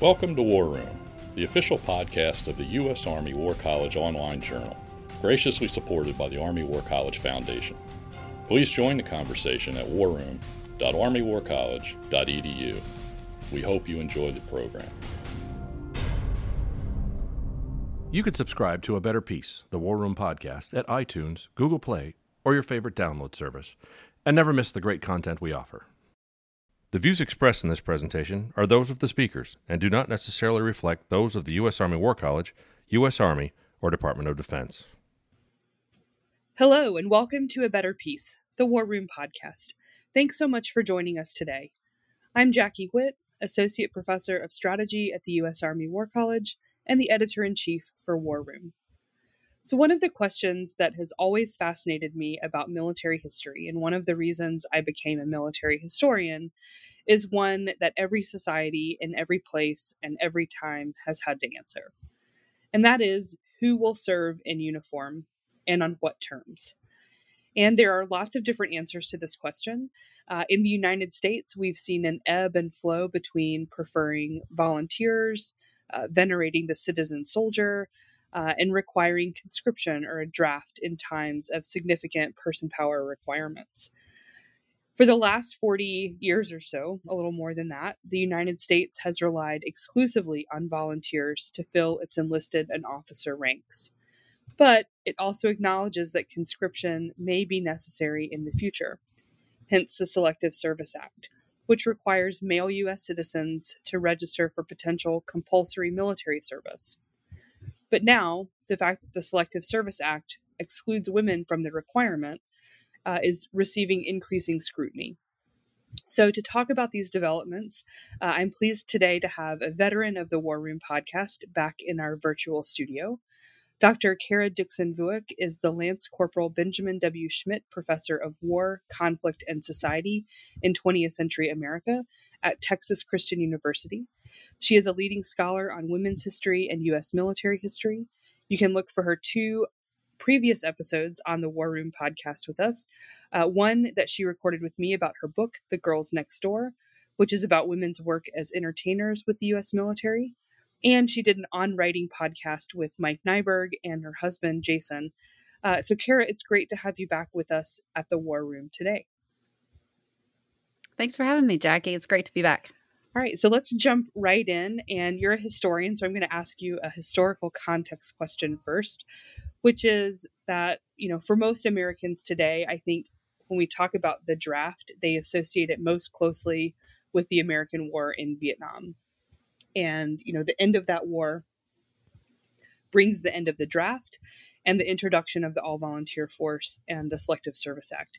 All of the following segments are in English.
Welcome to War Room, the official podcast of the U.S. Army War College online journal, graciously supported by the Army War College Foundation. Please join the conversation at warroom.armywarcollege.edu. We hope you enjoy the program. You can subscribe to A Better Peace, the War Room podcast, at iTunes, Google Play, or your favorite download service, and never miss the great content we offer. The views expressed in this presentation are those of the speakers and do not necessarily reflect those of the U.S. Army War College, U.S. Army, or Department of Defense. Hello, and welcome to A Better Peace, the War Room podcast. Thanks so much for joining us today. I'm Jackie Whitt, Associate Professor of Strategy at the U.S. Army War College and the Editor-in-Chief for War Room. So one of the questions that has always fascinated me about military history, and one of the reasons I became a military historian, is one that every society in every place and every time has had to answer. And that is, who will serve in uniform and on what terms? And there are lots of different answers to this question. In the United States, we've seen an ebb and flow between preferring volunteers, venerating the citizen soldier, and requiring conscription or a draft in times of significant person power requirements. For the last 40 years or so, a little more than that, the United States has relied exclusively on volunteers to fill its enlisted and officer ranks. But it also acknowledges that conscription may be necessary in the future, hence the Selective Service Act, which requires male U.S. citizens to register for potential compulsory military service. But now, the fact that the Selective Service Act excludes women from the requirement is receiving increasing scrutiny. So to talk about these developments, I'm pleased today to have a veteran of the War Room podcast back in our virtual studio. Dr. Kara Dixon Vuic is the Lance Corporal Benjamin W. Schmidt Professor of War, Conflict, and Society in 20th Century America at Texas Christian University. She is a leading scholar on women's history and U.S. military history. You can look for her two previous episodes on the War Room podcast with us. One that she recorded with me about her book, The Girls Next Door, which is about women's work as entertainers with the U.S. military. And she did an on-writing podcast with Mike Nyberg and her husband, Jason. So Kara, it's great to have you back with us at the War Room today. Thanks for having me, Jackie. It's great to be back. All right, so let's jump right in. And you're a historian, so I'm going to ask you a historical context question first, which is that, for most Americans today, I think when we talk about the draft, they associate it most closely with the American War in Vietnam. And, the end of that war brings the end of the draft and the introduction of the all-volunteer force and the Selective Service Act.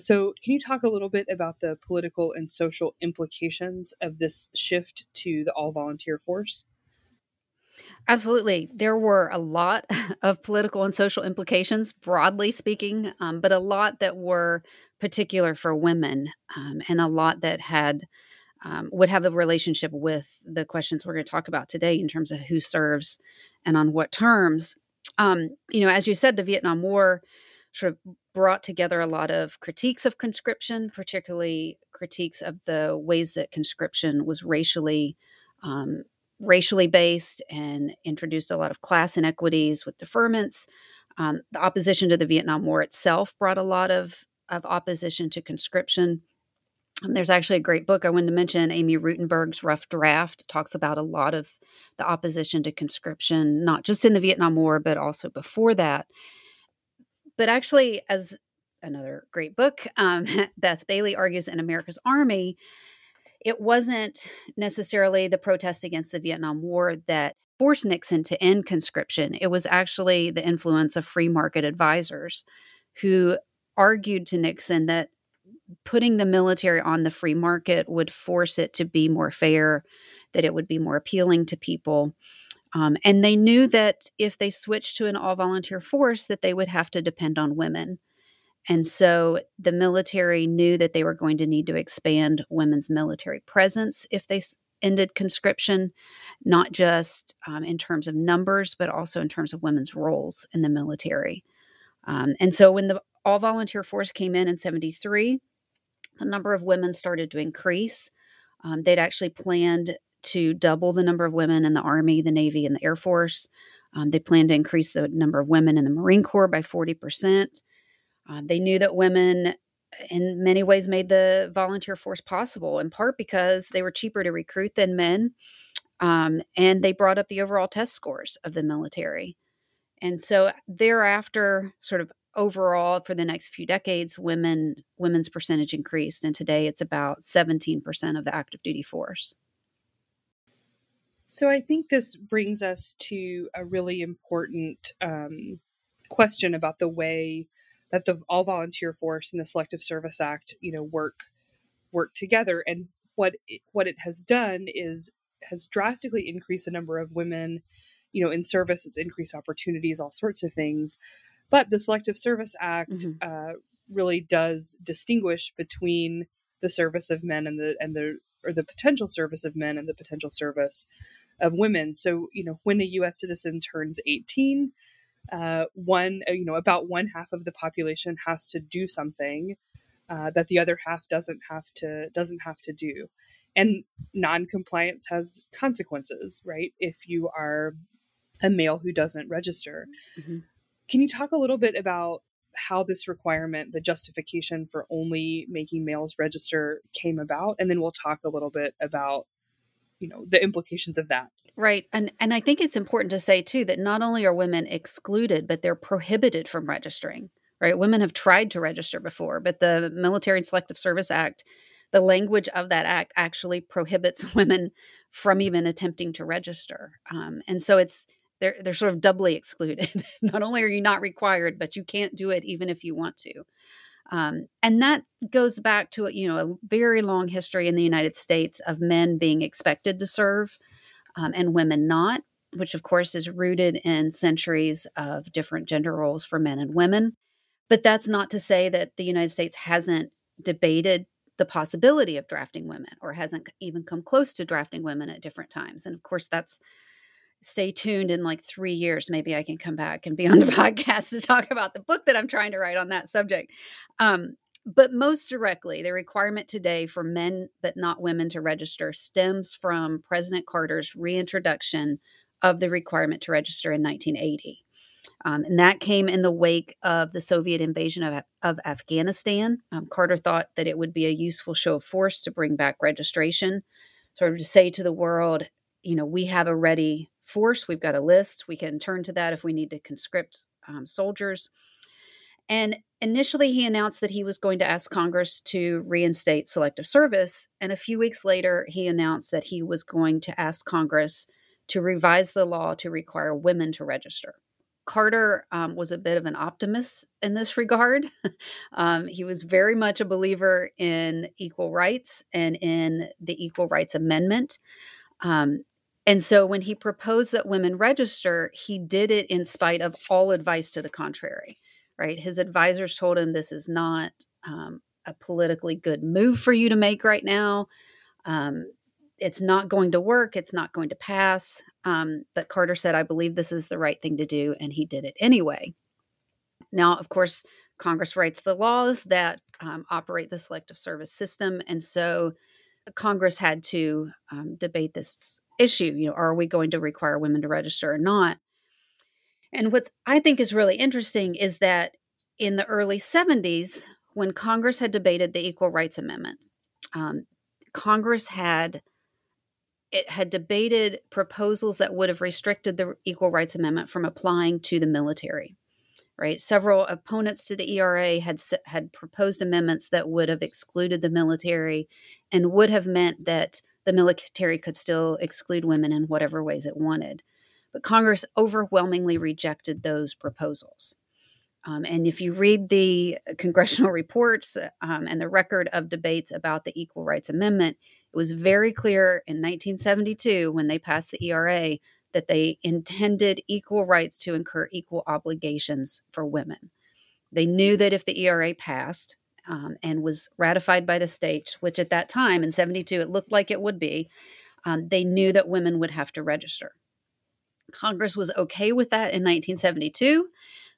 So can you talk a little bit about the political and social implications of this shift to the all-volunteer force? Absolutely. There were a lot of political and social implications, broadly speaking, but a lot that were particular for women, and a lot that had would have a relationship with the questions we're going to talk about today in terms of who serves and on what terms. As you said, the Vietnam War sort of brought together a lot of critiques of conscription, particularly critiques of the ways that conscription was racially based and introduced a lot of class inequities with deferments. The opposition to the Vietnam War itself brought a lot of opposition to conscription. There's actually a great book I wanted to mention, Amy Rutenberg's Rough Draft, talks about a lot of the opposition to conscription, not just in the Vietnam War, but also before that. But actually, as another great book, Beth Bailey argues in America's Army, it wasn't necessarily the protest against the Vietnam War that forced Nixon to end conscription. It was actually the influence of free market advisors who argued to Nixon that putting the military on the free market would force it to be more fair, that it would be more appealing to people. And they knew that if they switched to an all-volunteer force, that they would have to depend on women. And so the military knew that they were going to need to expand women's military presence if they ended conscription, not just in terms of numbers, but also in terms of women's roles in the military. And so when the all-volunteer force came in 73, the number of women started to increase. They'd actually planned to double the number of women in the Army, the Navy, and the Air Force. They plan to increase the number of women in the Marine Corps by 40%. They knew that women in many ways made the volunteer force possible, in part because they were cheaper to recruit than men. And they brought up the overall test scores of the military. And so thereafter, sort of overall for the next few decades, women's percentage increased. And today it's about 17% of the active duty force. So I think this brings us to a really important question about the way that the all-volunteer force and the Selective Service Act, work together. And what it has done has drastically increased the number of women, in service. It's increased opportunities, all sorts of things. But the Selective Service Act really does distinguish between the service of men or the potential service of men and the potential service of women. So, when a U.S. citizen turns 18, about one half of the population has to do something that the other half doesn't have to do. And noncompliance has consequences, right? If you are a male who doesn't register. Mm-hmm. Can you talk a little bit about how this requirement, the justification for only making males register, came about? And then we'll talk a little bit about, the implications of that. Right. And I think it's important to say, too, that not only are women excluded, but they're prohibited from registering, right? Women have tried to register before, but the Military and Selective Service Act, the language of that act actually prohibits women from even attempting to register. And so they're sort of doubly excluded. Not only are you not required, but you can't do it even if you want to. And that goes back to, a very long history in the United States of men being expected to serve and women not, which of course is rooted in centuries of different gender roles for men and women. But that's not to say that the United States hasn't debated the possibility of drafting women or hasn't even come close to drafting women at different times. And of course, stay tuned in like 3 years. Maybe I can come back and be on the podcast to talk about the book that I'm trying to write on that subject. But most directly, the requirement today for men but not women to register stems from President Carter's reintroduction of the requirement to register in 1980. And that came in the wake of the Soviet invasion of Afghanistan. Carter thought that it would be a useful show of force to bring back registration, sort of to say to the world, we have a ready force. We've got a list. We can turn to that if we need to conscript soldiers. And initially, he announced that he was going to ask Congress to reinstate selective service. And a few weeks later, he announced that he was going to ask Congress to revise the law to require women to register. Carter was a bit of an optimist in this regard. He was very much a believer in equal rights and in the Equal Rights Amendment. And so when he proposed that women register, he did it in spite of all advice to the contrary, right? His advisors told him this is not a politically good move for you to make right now. It's not going to work. It's not going to pass. But Carter said, I believe this is the right thing to do. And he did it anyway. Now, of course, Congress writes the laws that operate the selective service system. And so Congress had to debate this issue, are we going to require women to register or not? And what I think is really interesting is that in the early 70s, when Congress had debated the Equal Rights Amendment, Congress had debated proposals that would have restricted the Equal Rights Amendment from applying to the military, right? Several opponents to the ERA had proposed amendments that would have excluded the military and would have meant that the military could still exclude women in whatever ways it wanted. But Congress overwhelmingly rejected those proposals. And if you read the congressional reports and the record of debates about the Equal Rights Amendment, it was very clear in 1972 when they passed the ERA that they intended equal rights to incur equal obligations for women. They knew that if the ERA passed, and was ratified by the state, which at that time in 72, it looked like it would be, they knew that women would have to register. Congress was okay with that in 1972,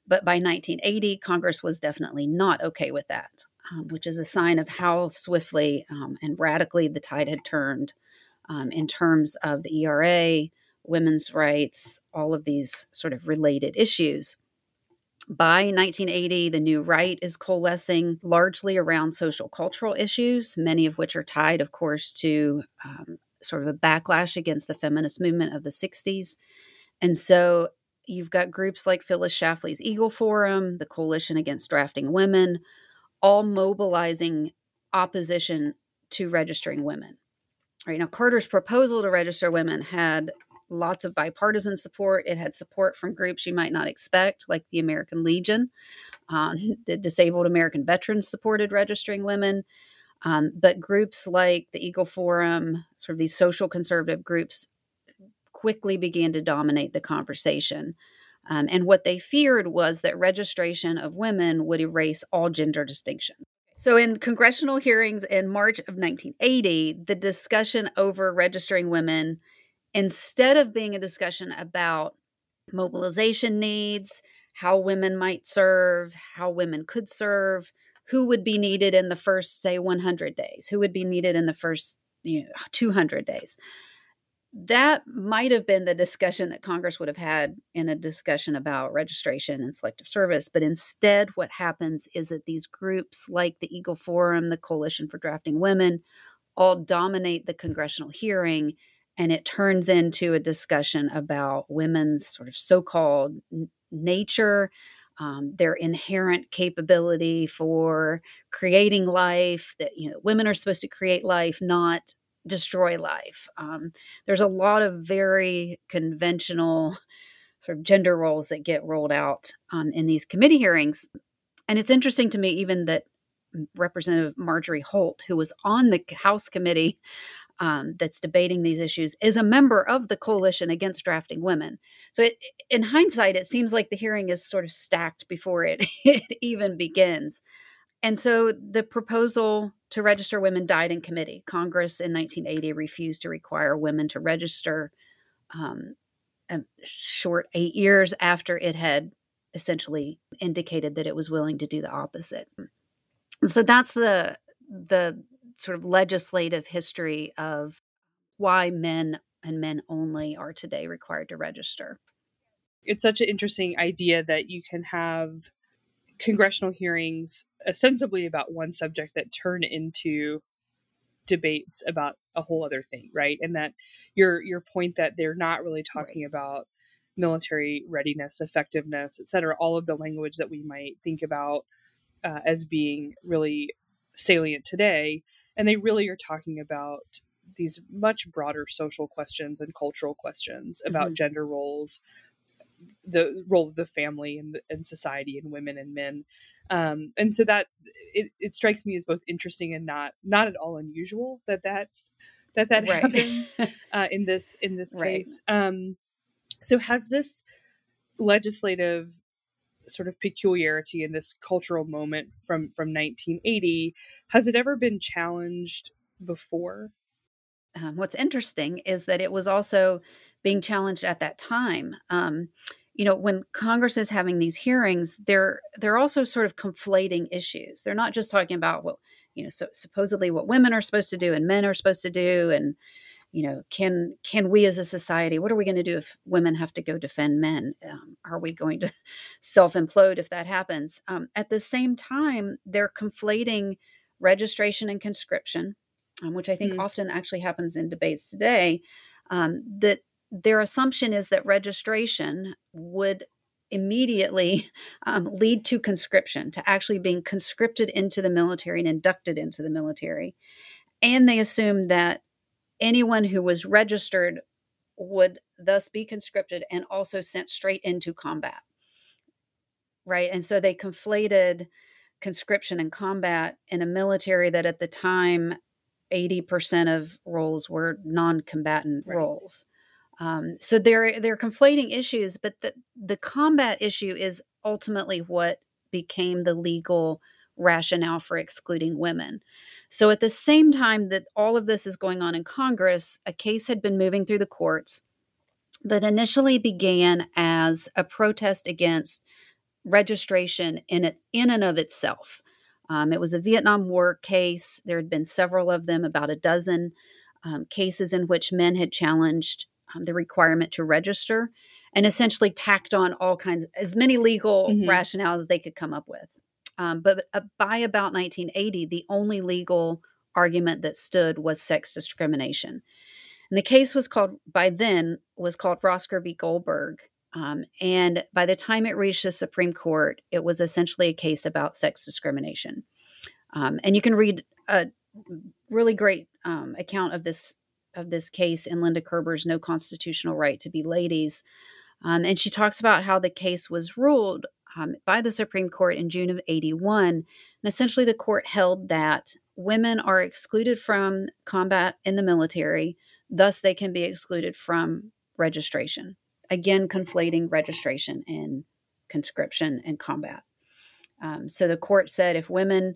but by 1980, Congress was definitely not okay with that, which is a sign of how swiftly and radically the tide had turned in terms of the ERA, women's rights, all of these sort of related issues. By 1980, the new right is coalescing largely around social cultural issues, many of which are tied, of course, to sort of a backlash against the feminist movement of the 60s. And so you've got groups like Phyllis Schlafly's Eagle Forum, the Coalition Against Drafting Women, all mobilizing opposition to registering women. All right, now, Carter's proposal to register women had lots of bipartisan support. It had support from groups you might not expect, like the American Legion. The Disabled American Veterans supported registering women. But groups like the Eagle Forum, sort of these social conservative groups, quickly began to dominate the conversation. And what they feared was that registration of women would erase all gender distinction. So in congressional hearings in March of 1980, the discussion over registering women, instead of being a discussion about mobilization needs, how women might serve, how women could serve, who would be needed in the first, say, 100 days, who would be needed in the first 200 days. That might have been the discussion that Congress would have had in a discussion about registration and selective service. But instead, what happens is that these groups like the Eagle Forum, the Coalition for Drafting Women, all dominate the congressional hearing. And it turns into a discussion about women's sort of so-called nature, their inherent capability for creating life, that women are supposed to create life, not destroy life. There's a lot of very conventional sort of gender roles that get rolled out in these committee hearings. And it's interesting to me even that Representative Marjorie Holt, who was on the House committee that's debating these issues, is a member of the Coalition Against Drafting Women. So in hindsight, it seems like the hearing is sort of stacked before it even begins. And so the proposal to register women died in committee. Congress in 1980 refused to require women to register a short 8 years after it had essentially indicated that it was willing to do the opposite. And so that's the sort of legislative history of why men and men only are today required to register. It's such an interesting idea that you can have congressional hearings ostensibly about one subject that turn into debates about a whole other thing, right? And that your point that they're not really talking about military readiness, effectiveness, et cetera, all of the language that we might think about as being really salient today. And they really are talking about these much broader social questions and cultural questions about gender roles, the role of the family and society and women and men. And so that it strikes me as both interesting and not at all unusual that right. happens in this case. Right. So has this legislative sort of peculiarity in this cultural moment from 1980, has it ever been challenged before? What's interesting is that it was also being challenged at that time. When Congress is having these hearings, they're also sort of conflating issues. They're not just talking about so supposedly what women are supposed to do and men are supposed to do, and can we as a society, what are we going to do if women have to go defend men? Are we going to self-implode if that happens? At the same time, they're conflating registration and conscription, which I think often actually happens in debates today. That their assumption is that registration would immediately lead to conscription, to actually being conscripted into the military and inducted into the military. And they assume that anyone who was registered would thus be conscripted and also sent straight into combat, right? And so they conflated conscription and combat in a military that at the time, 80% of roles were non-combatant right. roles. So they're conflating issues, but the combat issue is ultimately what became the legal rationale for excluding women. So at the same time that all of this is going on in Congress, a case had been moving through the courts that initially began as a protest against registration in and of itself. It was a Vietnam War case. There had been several of them, about a dozen. cases in which men had challenged the requirement to register and essentially tacked on all kinds, as many legal rationales as they could come up with. But by about 1980, the only legal argument that stood was sex discrimination. And the case was called, by then, was called Rosker v. Goldberg. And by the time it reached the Supreme Court, it was essentially a case about sex discrimination. And you can read a really great account of this case in Linda Kerber's No Constitutional Right to Be Ladies. And she talks about how the case was ruled by the Supreme Court in June of 81. And essentially the court held that women are excluded from combat in the military, thus they can be excluded from registration. Again, conflating registration and conscription and combat. So the court said if women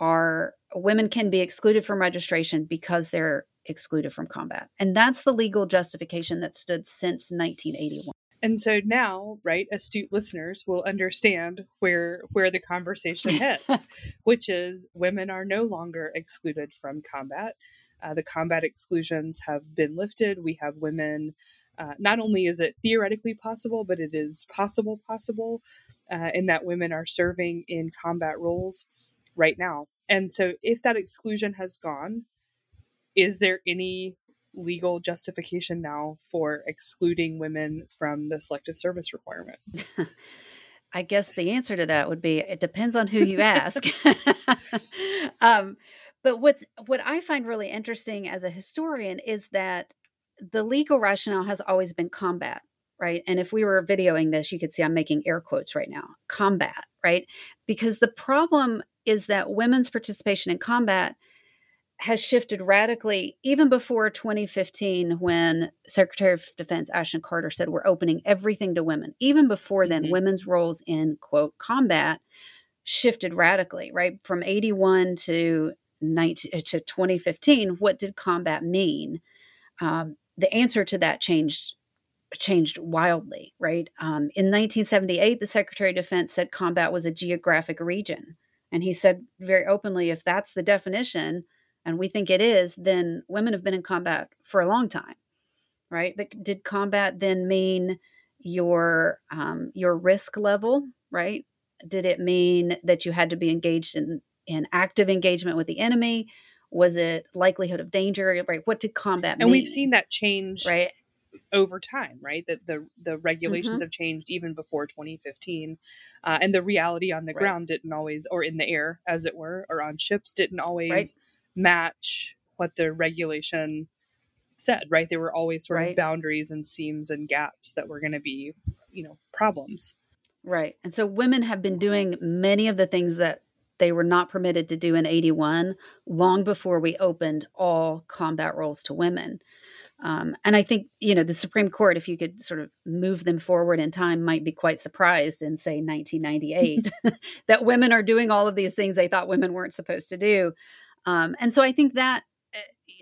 can be excluded from registration because they're excluded from combat. And that's the legal justification that stood since 1981. And so now, right, astute listeners will understand where the conversation heads, which is women are no longer excluded from combat. The combat exclusions have been lifted. We have women. Not only is it theoretically possible, but it is possible in that women are serving in combat roles right now. And so if that exclusion has gone, is there any legal justification now for excluding women from the Selective Service requirement? I guess the answer to that would be, it depends on who you ask. But what I find really interesting as a historian is that the legal rationale has always been combat, right? And if we were videoing this, you could see I'm making air quotes right now, combat, right? Because the problem is that women's participation in combat has shifted radically even before 2015, when Secretary of Defense Ashton Carter said we're opening everything to women. Even before then, women's roles in, quote, combat shifted radically, right? From 81 to 2015, what did combat mean? The answer to that changed wildly, right? In 1978, the Secretary of Defense said combat was a geographic region. And he said very openly, if that's the definition, and we think it is, then women have been in combat for a long time, right? But did combat then mean your risk level, right? Did it mean that you had to be engaged in active engagement with the enemy? Was it likelihood of danger? Right? What did combat mean? And we've seen that change right over time, right? That the regulations have changed even before 2015, and the reality on the ground didn't always, or in the air, as it were, or on ships didn't always match what the regulation said. Right? There were always sort of boundaries and seams and gaps that were going to be, you know, problems. Right. And so women have been doing many of the things that they were not permitted to do in 81, long before we opened all combat roles to women. And I think, you know, the Supreme Court, if you could sort of move them forward in time, might be quite surprised in, say, 1998, that women are doing all of these things they thought women weren't supposed to do. And so I think that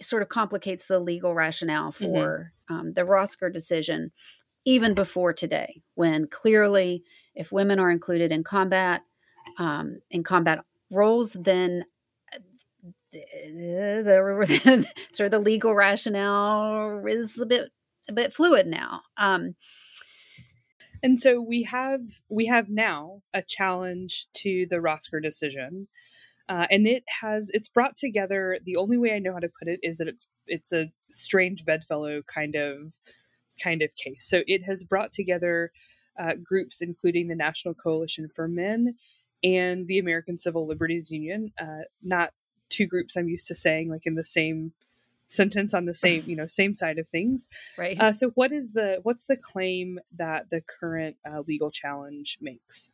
sort of complicates the legal rationale for the Rosker decision, even before today, when clearly if women are included in combat roles, then the sort of the legal rationale is a bit fluid now. And so we have now a challenge to the Rosker decision, and it's brought together. The only way I know how to put it is that it's a strange bedfellow kind of case. So it has brought together groups including the National Coalition for Men and the American Civil Liberties Union, not two groups I'm used to saying, like in the same sentence on the same, you know, same side of things. Right. So what's the claim that the current legal challenge makes?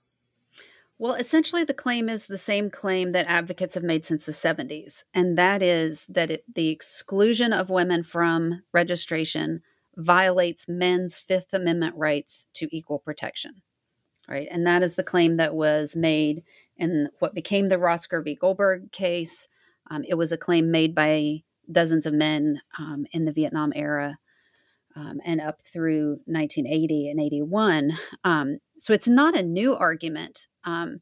Well, essentially the claim is the same claim that advocates have made since the 70s. And that is that the exclusion of women from registration violates men's Fifth Amendment rights to equal protection. Right. And that is the claim that was made in what became the Rosker v. Goldberg case. It was a claim made by dozens of men in the Vietnam era and up through 1980 and 81. So it's not a new argument. And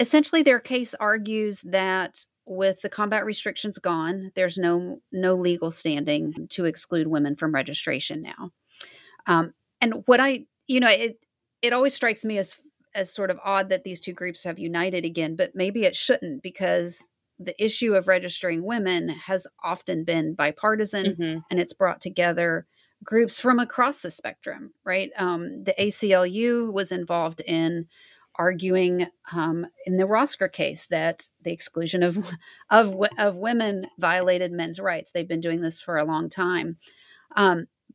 essentially their case argues that with the combat restrictions gone, there's no legal standing to exclude women from registration now. And what I, you know, it always strikes me as sort of odd that these two groups have united again, but maybe it shouldn't, because the issue of registering women has often been bipartisan, mm-hmm. and it's brought together groups from across the spectrum, right? The ACLU was involved in arguing in the Rosker case that the exclusion of women violated men's rights. They've been doing this for a long time.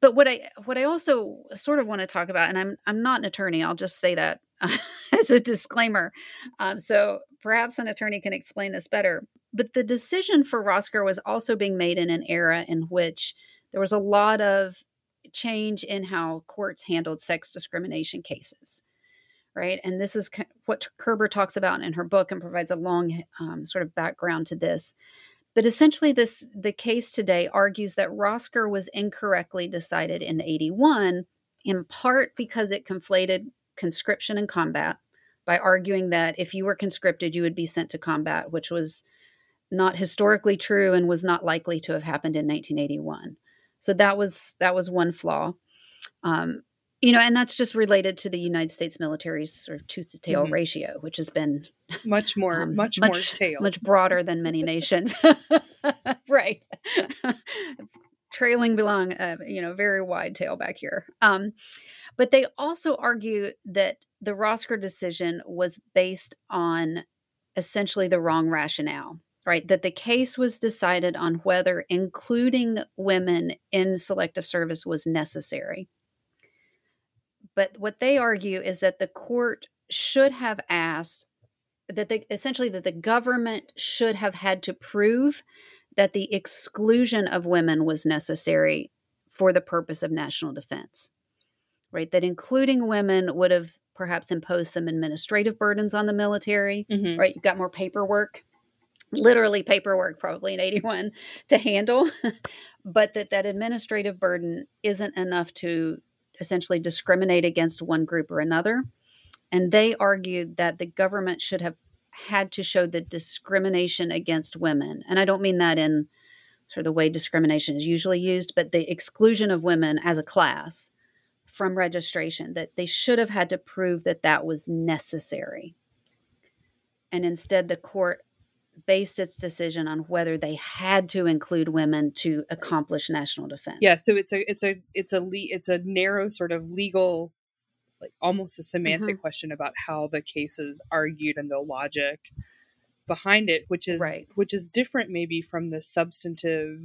But what I also sort of want to talk about, and I'm not an attorney, I'll just say that as a disclaimer. So perhaps an attorney can explain this better. But the decision for Rosker was also being made in an era in which there was a lot of change in how courts handled sex discrimination cases, right? And this is what Kerber talks about in her book and provides a long sort of background to this. But essentially, the case today argues that Rosker was incorrectly decided in 1981, in part because it conflated conscription and combat by arguing that if you were conscripted, you would be sent to combat, which was not historically true and was not likely to have happened in 1981. So that was one flaw. You know, and that's just related to the United States military's sort of tooth to tail mm-hmm. ratio, which has been much more tail, much broader than many nations. Right. Trailing belong, you know, very wide tail back here. But they also argue that the Rosker decision was based on essentially the wrong rationale, right? That the case was decided on whether including women in Selective Service was necessary. But what they argue is that the court should have asked that the government should have had to prove that the exclusion of women was necessary for the purpose of national defense, right? That including women would have perhaps imposed some administrative burdens on the military, mm-hmm. right? You've got more paperwork, literally paperwork probably in 1981 to handle, but that administrative burden isn't enough to essentially discriminate against one group or another. And they argued that the government should have had to show the discrimination against women. And I don't mean that in sort of the way discrimination is usually used, but the exclusion of women as a class from registration, that they should have had to prove that that was necessary. And instead, the court based its decision on whether they had to include women to accomplish national defense. Yeah, so it's a narrow sort of legal, like almost a semantic mm-hmm. question about how the case is argued and the logic behind it, which is different maybe from the substantive,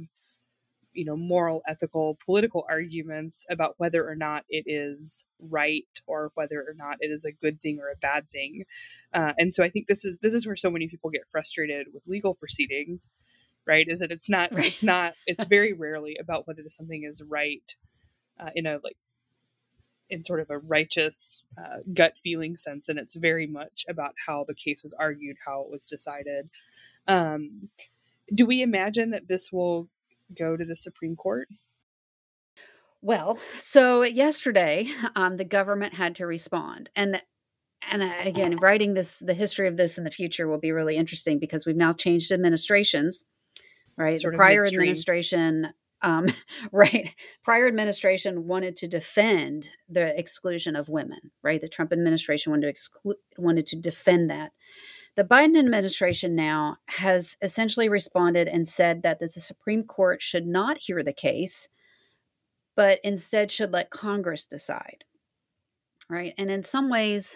you know, moral, ethical, political arguments about whether or not it is right or whether or not it is a good thing or a bad thing. And so I think this is where so many people get frustrated with legal proceedings, right? Is that it's very rarely about whether something is right in sort of a righteous gut feeling sense. And it's very much about how the case was argued, how it was decided. Do we imagine that this will go to the Supreme Court? Well, so yesterday, the government had to respond. And again, writing this, the history of this in the future will be really interesting because we've now changed administrations, right? Sort of prior midstream. Administration, right. Prior administration wanted to defend the exclusion of women, right? The Trump administration wanted to defend that. The Biden administration now has essentially responded and said that the Supreme Court should not hear the case, but instead should let Congress decide, right? And in some ways,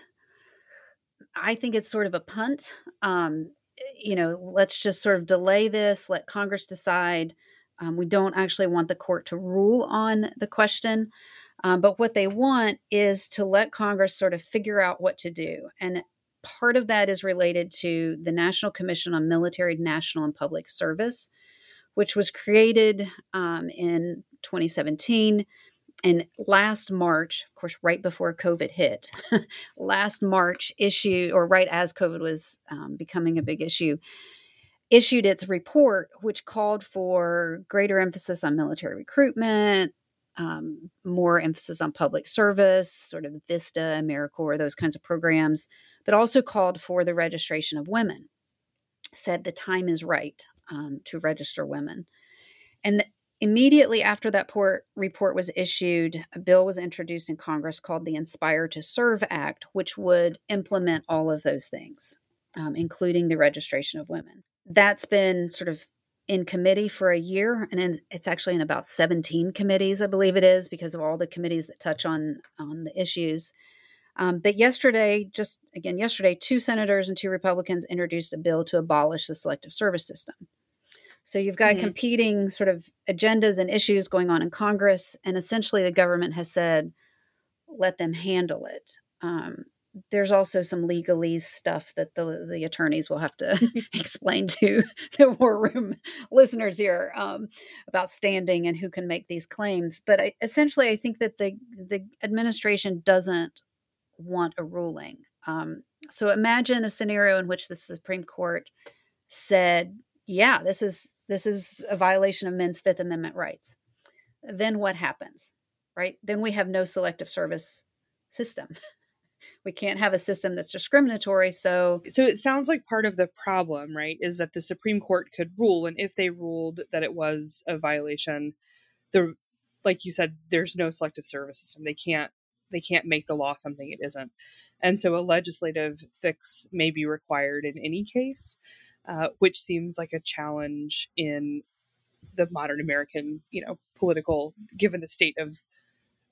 I think it's sort of a punt. You know, let's just sort of delay this, let Congress decide. We don't actually want the court to rule on the question. But what they want is to let Congress sort of figure out what to do. And part of that is related to the National Commission on Military, National and Public Service, which was created in 2017. And last March, of course, right before COVID hit, last March issued, or right as COVID was becoming a big issue, issued its report, which called for greater emphasis on military recruitment, more emphasis on public service, sort of VISTA, AmeriCorps, those kinds of programs, but also called for the registration of women. said the time is right to register women. And immediately after that report was issued, a bill was introduced in Congress called the Inspire to Serve Act, which would implement all of those things, including the registration of women. That's been sort of in committee for a year, and it's actually in about 17 committees, I believe it is, because of all the committees that touch on the issues. But yesterday, two senators and two Republicans introduced a bill to abolish the Selective Service system. So you've got competing sort of agendas and issues going on in Congress, and essentially the government has said, let them handle it. There's also some legalese stuff that the attorneys will have to explain to the War Room listeners here about standing and who can make these claims. But I think that the administration doesn't want a ruling. So imagine a scenario in which the Supreme Court said, yeah, this is a violation of men's Fifth Amendment rights. Then what happens, right? Then we have no selective service system. We can't have a system that's discriminatory. So it sounds like part of the problem, right, is that the Supreme Court could rule. And if they ruled that it was a violation, like you said, there's no selective service system. They can't make the law something it isn't. And so a legislative fix may be required in any case. Which seems like a challenge in the modern American, political, given the state of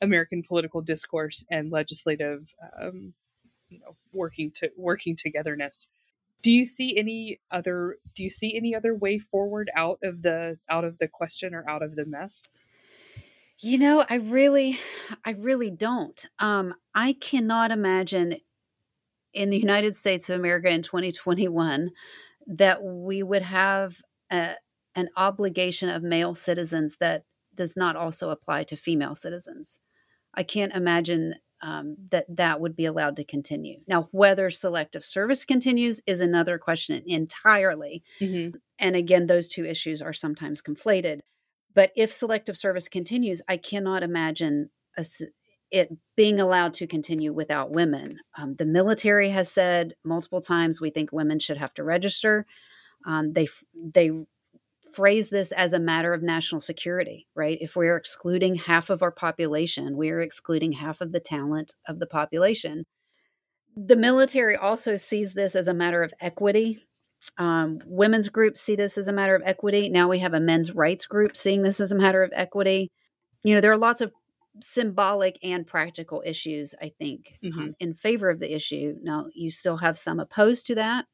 American political discourse and legislative, working togetherness. Do you see any other way forward out of the question or out of the mess? I really don't. I cannot imagine in the United States of America in 2021. That we would have an obligation of male citizens that does not also apply to female citizens. I can't imagine that would be allowed to continue. Now, whether selective service continues is another question entirely. Mm-hmm. And again, those two issues are sometimes conflated. But if selective service continues, I cannot imagine it being allowed to continue without women. The military has said multiple times, we think women should have to register. They phrase this as a matter of national security, right? If we're excluding half of our population, we are excluding half of the talent of the population. The military also sees this as a matter of equity. Women's groups see this as a matter of equity. Now we have a men's rights group seeing this as a matter of equity. There are lots of symbolic and practical issues, I think, in favor of the issue. Now, you still have some opposed to that.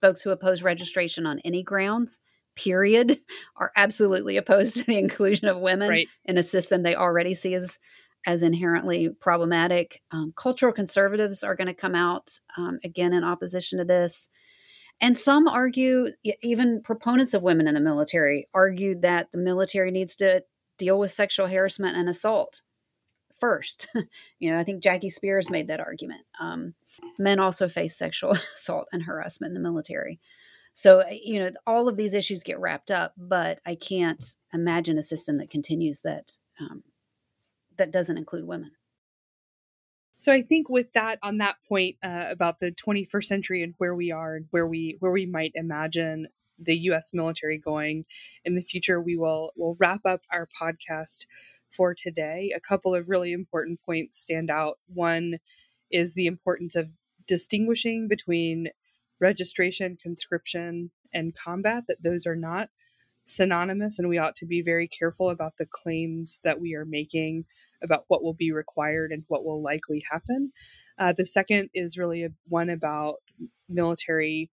Folks who oppose registration on any grounds, period, are absolutely opposed to the inclusion of women in a system they already see as inherently problematic. Cultural conservatives are going to come out again in opposition to this. And some argue, even proponents of women in the military argue that the military needs to deal with sexual harassment and assault first. I think Jackie Spears made that argument. Men also face sexual assault and harassment in the military. So, all of these issues get wrapped up, but I can't imagine a system that continues that doesn't include women. So I think with that, on that point about the 21st century and where we are and where we might imagine the U.S. military going in the future, we'll wrap up our podcast for today. A couple of really important points stand out. One is the importance of distinguishing between registration, conscription, and combat, that those are not synonymous, and we ought to be very careful about the claims that we are making about what will be required and what will likely happen. The second is really one about military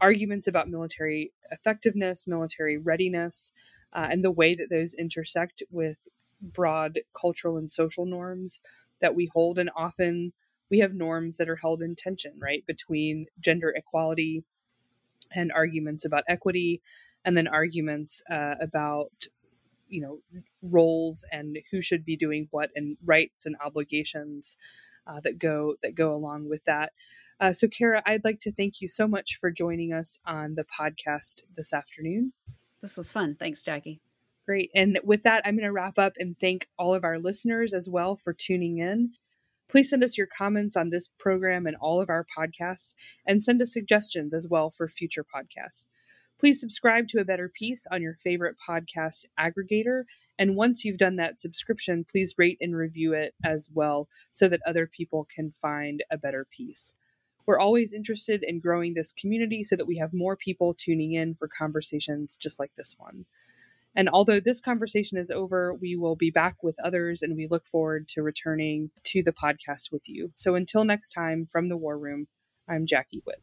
arguments about military effectiveness, military readiness, and the way that those intersect with broad cultural and social norms that we hold. And often we have norms that are held in tension, right, between gender equality and arguments about equity, and then arguments about, roles and who should be doing what, and rights and obligations that go along with that. So Kara, I'd like to thank you so much for joining us on the podcast this afternoon. This was fun. Thanks, Jackie. Great. And with that, I'm going to wrap up and thank all of our listeners as well for tuning in. Please send us your comments on this program and all of our podcasts, and send us suggestions as well for future podcasts. Please subscribe to A Better Peace on your favorite podcast aggregator. And once you've done that subscription, please rate and review it as well so that other people can find A Better Peace. We're always interested in growing this community so that we have more people tuning in for conversations just like this one. And although this conversation is over, we will be back with others, and we look forward to returning to the podcast with you. So until next time, from the War Room, I'm Jackie Whitt.